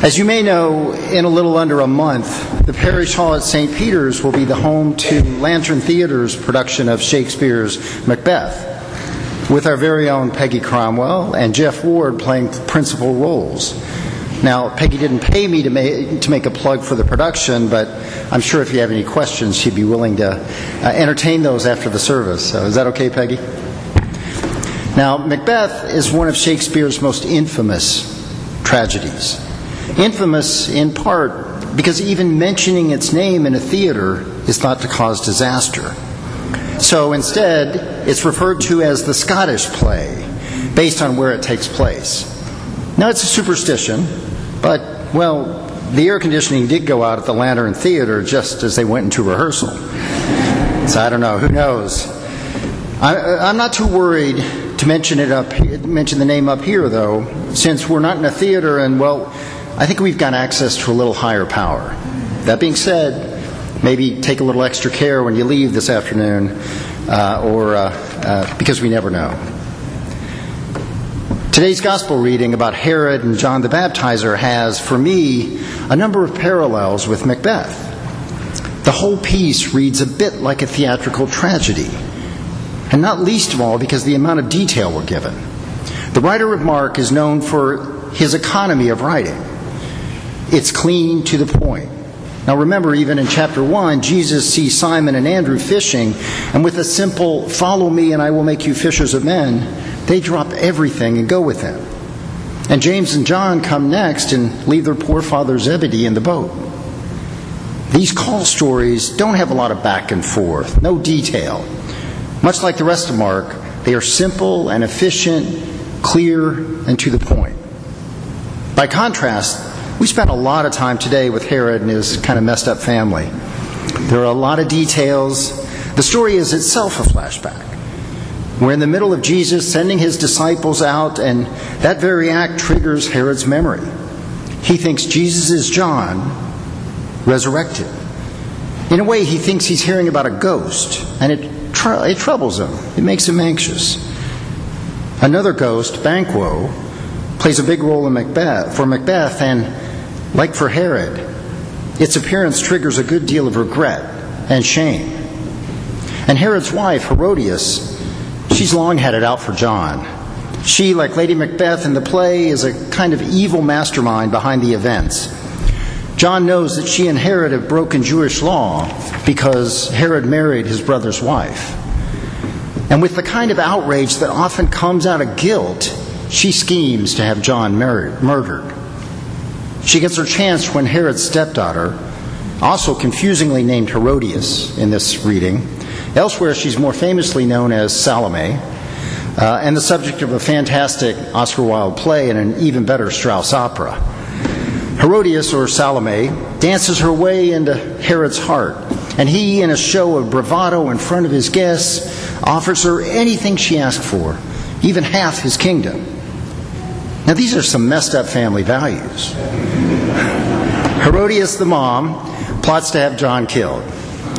As you may know, in a little under a month, the Parish Hall at St. Peter's will be the home to Lantern Theater's production of Shakespeare's Macbeth, with our very own Peggy Cromwell and Jeff Ward playing principal roles. Now, Peggy didn't pay me to make a plug for the production, but I'm sure if you have any questions, she'd be willing to entertain those after the service. So is that okay, Peggy? Now, Macbeth is one of Shakespeare's most infamous tragedies. Infamous in part because even mentioning its name in a theater is thought to cause disaster. So instead, it's referred to as the Scottish play, based on where it takes place. Now, it's a superstition, but, well, the air conditioning did go out at the Lantern Theater just as they went into rehearsal. So I don't know, who knows? I'm not too worried to mention the name up here, though, since we're not in a theater and, well, I think we've got access to a little higher power. That being said, maybe take a little extra care when you leave this afternoon, because we never know. Today's gospel reading about Herod and John the Baptizer has, for me, a number of parallels with Macbeth. The whole piece reads a bit like a theatrical tragedy, and not least of all because the amount of detail we're given. The writer of Mark is known for his economy of writing. It's clean to the point. Now remember, even in chapter 1, Jesus sees Simon and Andrew fishing, and with a simple, "Follow me and I will make you fishers of men," they drop everything and go with him. And James and John come next and leave their poor father Zebedee in the boat. These call stories don't have a lot of back and forth, no detail. Much like the rest of Mark, they are simple and efficient, clear and to the point. By contrast, we spent a lot of time today with Herod and his kind of messed up family. There are a lot of details. The story is itself a flashback. We're in the middle of Jesus sending his disciples out, and that very act triggers Herod's memory. He thinks Jesus is John, resurrected. In a way, he thinks he's hearing about a ghost, and it troubles him. It makes him anxious. Another ghost, Banquo, plays a big role in Macbeth, and like for Herod, its appearance triggers a good deal of regret and shame. And Herod's wife, Herodias, she's long had it out for John. She, like Lady Macbeth in the play, is a kind of evil mastermind behind the events. John knows that she and Herod have broken Jewish law because Herod married his brother's wife. And with the kind of outrage that often comes out of guilt, she schemes to have John murdered. She gets her chance when Herod's stepdaughter, also confusingly named Herodias in this reading. Elsewhere, she's more famously known as Salome, and the subject of a fantastic Oscar Wilde play and an even better Strauss opera. Herodias, or Salome, dances her way into Herod's heart, and he, in a show of bravado in front of his guests, offers her anything she asked for, even half his kingdom. Now, these are some messed up family values. Herodias, the mom, plots to have John killed.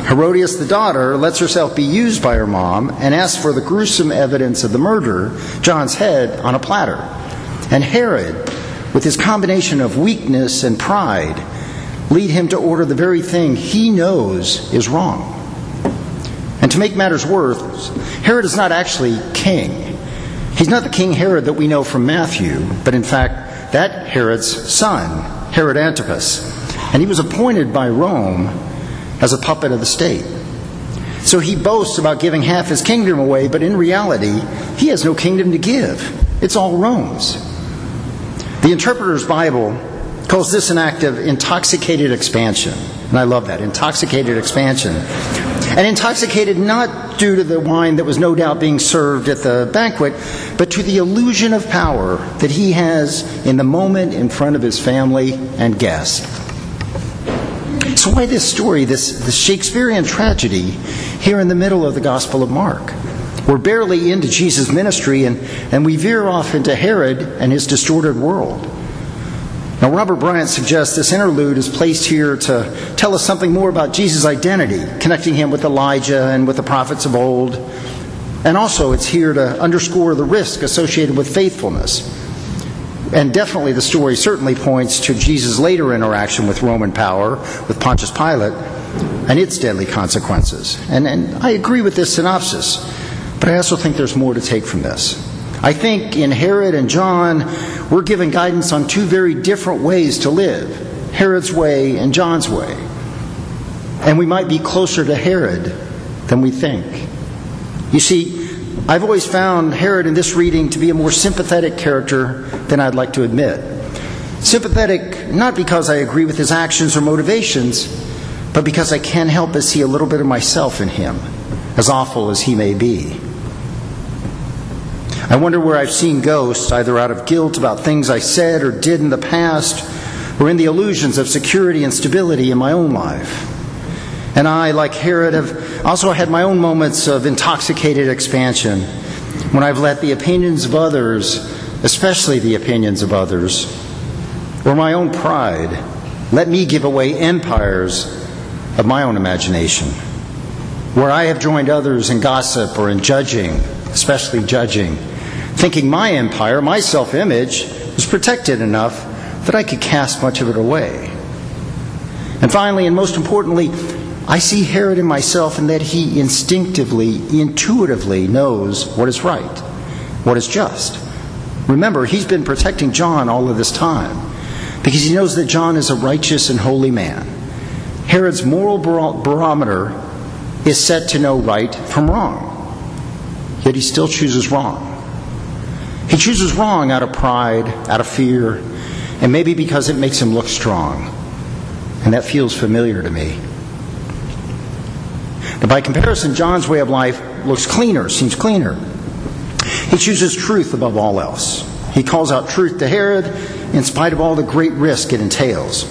Herodias, the daughter, lets herself be used by her mom and asks for the gruesome evidence of the murder, John's head, on a platter. And Herod, with his combination of weakness and pride, lead him to order the very thing he knows is wrong. And to make matters worse, Herod is not actually king. He's not the King Herod that we know from Matthew, but in fact, that Herod's son, Herod Antipas. And he was appointed by Rome as a puppet of the state. So he boasts about giving half his kingdom away, but in reality, he has no kingdom to give. It's all Rome's. The Interpreter's Bible calls this an act of intoxicated expansion. And I love that, intoxicated expansion. And intoxicated not due to the wine that was no doubt being served at the banquet, but to the illusion of power that he has in the moment in front of his family and guests. So why this story, this Shakespearean tragedy, here in the middle of the Gospel of Mark? We're barely into Jesus' ministry, and we veer off into Herod and his distorted world. Now, Robert Bryant suggests this interlude is placed here to tell us something more about Jesus' identity, connecting him with Elijah and with the prophets of old. And also, it's here to underscore the risk associated with faithfulness. And definitely the story certainly points to Jesus' later interaction with Roman power, with Pontius Pilate, and its deadly consequences. And I agree with this synopsis, but I also think there's more to take from this. I think in Herod and John, we're given guidance on two very different ways to live, Herod's way and John's way. And we might be closer to Herod than we think. You see, I've always found Herod in this reading to be a more sympathetic character than I'd like to admit. Sympathetic not because I agree with his actions or motivations, but because I can't help but see a little bit of myself in him, as awful as he may be. I wonder where I've seen ghosts, either out of guilt about things I said or did in the past, or in the illusions of security and stability in my own life. And I, like Herod, have also had my own moments of intoxicated expansion, when I've let the opinions of others, especially the opinions of others, or my own pride, let me give away empires of my own imagination, where I have joined others in gossip or in judging, especially judging, thinking my empire, my self-image, was protected enough that I could cast much of it away. And finally, and most importantly, I see Herod in myself in that he instinctively, intuitively knows what is right, what is just. Remember, he's been protecting John all of this time because he knows that John is a righteous and holy man. Herod's moral barometer is set to know right from wrong, yet he still chooses wrong. He chooses wrong out of pride, out of fear, and maybe because it makes him look strong. And that feels familiar to me. But by comparison, John's way of life looks cleaner, seems cleaner. He chooses truth above all else. He calls out truth to Herod in spite of all the great risk it entails.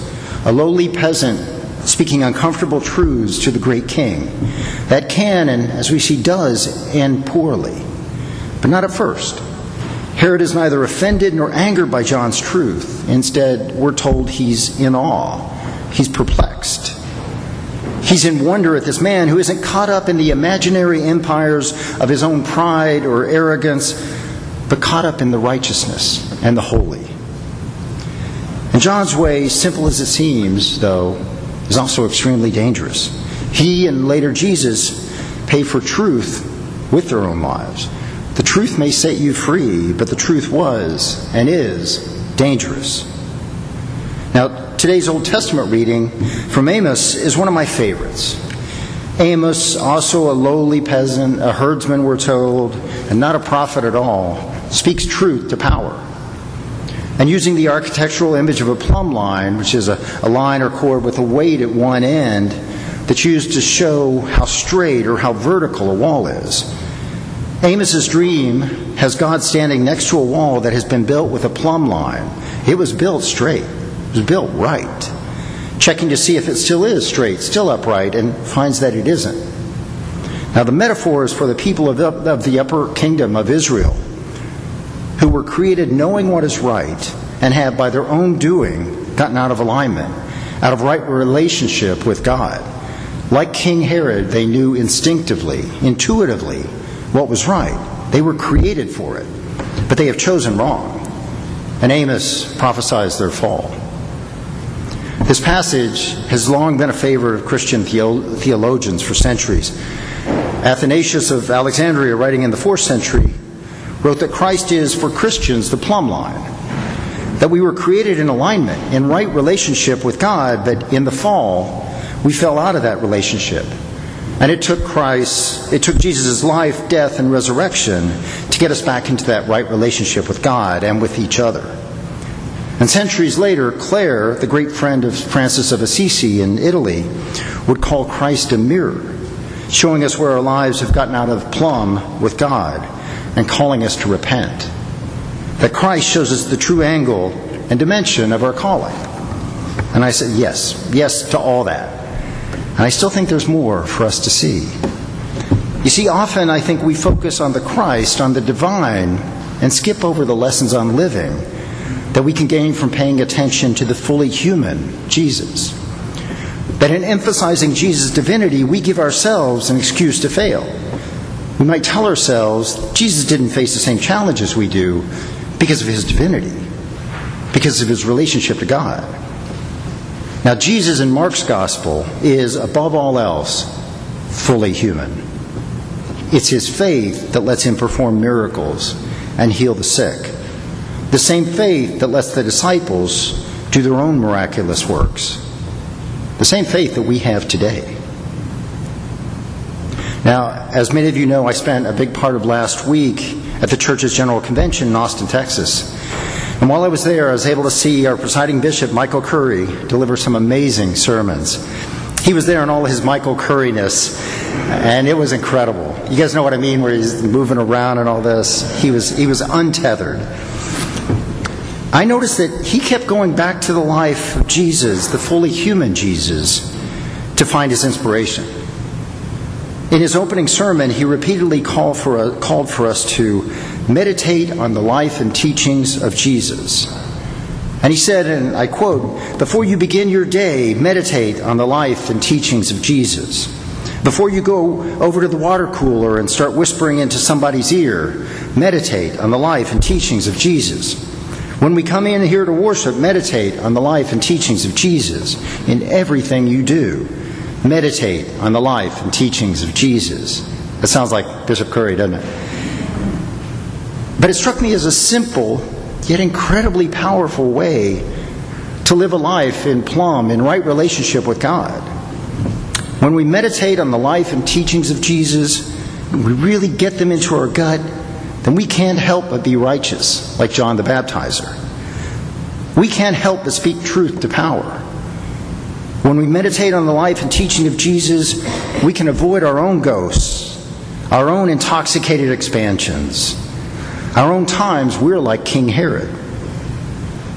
A lowly peasant speaking uncomfortable truths to the great king. That can, and as we see does, end poorly. But not at first. Herod is neither offended nor angered by John's truth. Instead, we're told he's in awe. He's perplexed. He's in wonder at this man who isn't caught up in the imaginary empires of his own pride or arrogance, but caught up in the righteousness and the holy. And John's way, simple as it seems, though, is also extremely dangerous. He and later Jesus pay for truth with their own lives. The truth may set you free, but the truth was and is dangerous. Now, today's Old Testament reading from Amos is one of my favorites. Amos, also a lowly peasant, a herdsman, we're told, and not a prophet at all, speaks truth to power. And using the architectural image of a plumb line, which is a line or cord with a weight at one end that's used to show how straight or how vertical a wall is. Amos's dream has God standing next to a wall that has been built with a plumb line. It was built straight. It was built right. Checking to see if it still is straight, still upright, and finds that it isn't. Now the metaphor is for the people of the upper kingdom of Israel, who were created knowing what is right and have, by their own doing, gotten out of alignment, out of right relationship with God. Like King Herod, they knew instinctively, intuitively, what was right. They were created for it, but they have chosen wrong. And Amos prophesies their fall. This passage has long been a favorite of Christian theologians for centuries. Athanasius of Alexandria, writing in the 4th century, wrote that Christ is, for Christians, the plumb line, that we were created in alignment, in right relationship with God, but in the fall, we fell out of that relationship. And it took Jesus' life, death, and resurrection to get us back into that right relationship with God and with each other. And centuries later, Clare, the great friend of Francis of Assisi in Italy, would call Christ a mirror, showing us where our lives have gotten out of plumb with God, and calling us to repent. That Christ shows us the true angle and dimension of our calling. And I said, yes to all that. And I still think there's more for us to see. You see, often I think we focus on the Christ, on the divine, and skip over the lessons on living that we can gain from paying attention to the fully human Jesus. That in emphasizing Jesus' divinity, we give ourselves an excuse to fail. We might tell ourselves Jesus didn't face the same challenges we do because of his divinity. because of his relationship to God. Now, Jesus in Mark's gospel is, above all else, fully human. It's his faith that lets him perform miracles and heal the sick. The same faith that lets the disciples do their own miraculous works. The same faith that we have today. Now, as many of you know, I spent a big part of last week at the church's general convention in Austin, Texas. And while I was there, I was able to see our presiding bishop, Michael Curry, deliver some amazing sermons. He was there in all his Michael Curryness, and it was incredible. You guys know what I mean, where he's moving around and all this. He was untethered. I noticed that he kept going back to the life of Jesus, the fully human Jesus, to find his inspiration. In his opening sermon, he repeatedly called for us to meditate on the life and teachings of Jesus. And he said, and I quote, "Before you begin your day, meditate on the life and teachings of Jesus. Before you go over to the water cooler and start whispering into somebody's ear, meditate on the life and teachings of Jesus. When we come in here to worship, meditate on the life and teachings of Jesus. In everything you do, meditate on the life and teachings of Jesus." That sounds like Bishop Curry, doesn't it? But it struck me as a simple yet incredibly powerful way to live a life in right relationship with God. When we meditate on the life and teachings of Jesus, we really get them into our gut, then we can't help but be righteous, like John the Baptizer. We can't help but speak truth to power. When we meditate on the life and teaching of Jesus, we can avoid our own ghosts, our own intoxicated expansions, our own times we're like King Herod.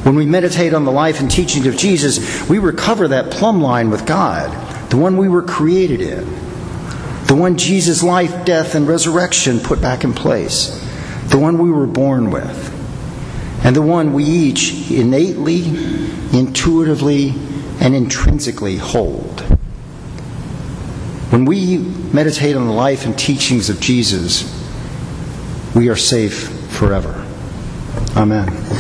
When we meditate on the life and teaching of Jesus, we recover that plumb line with God, the one we were created in, the one Jesus' life, death, and resurrection put back in place, the one we were born with, and the one we each innately, intuitively, and intrinsically hold. When we meditate on the life and teachings of Jesus, we are safe forever. Amen.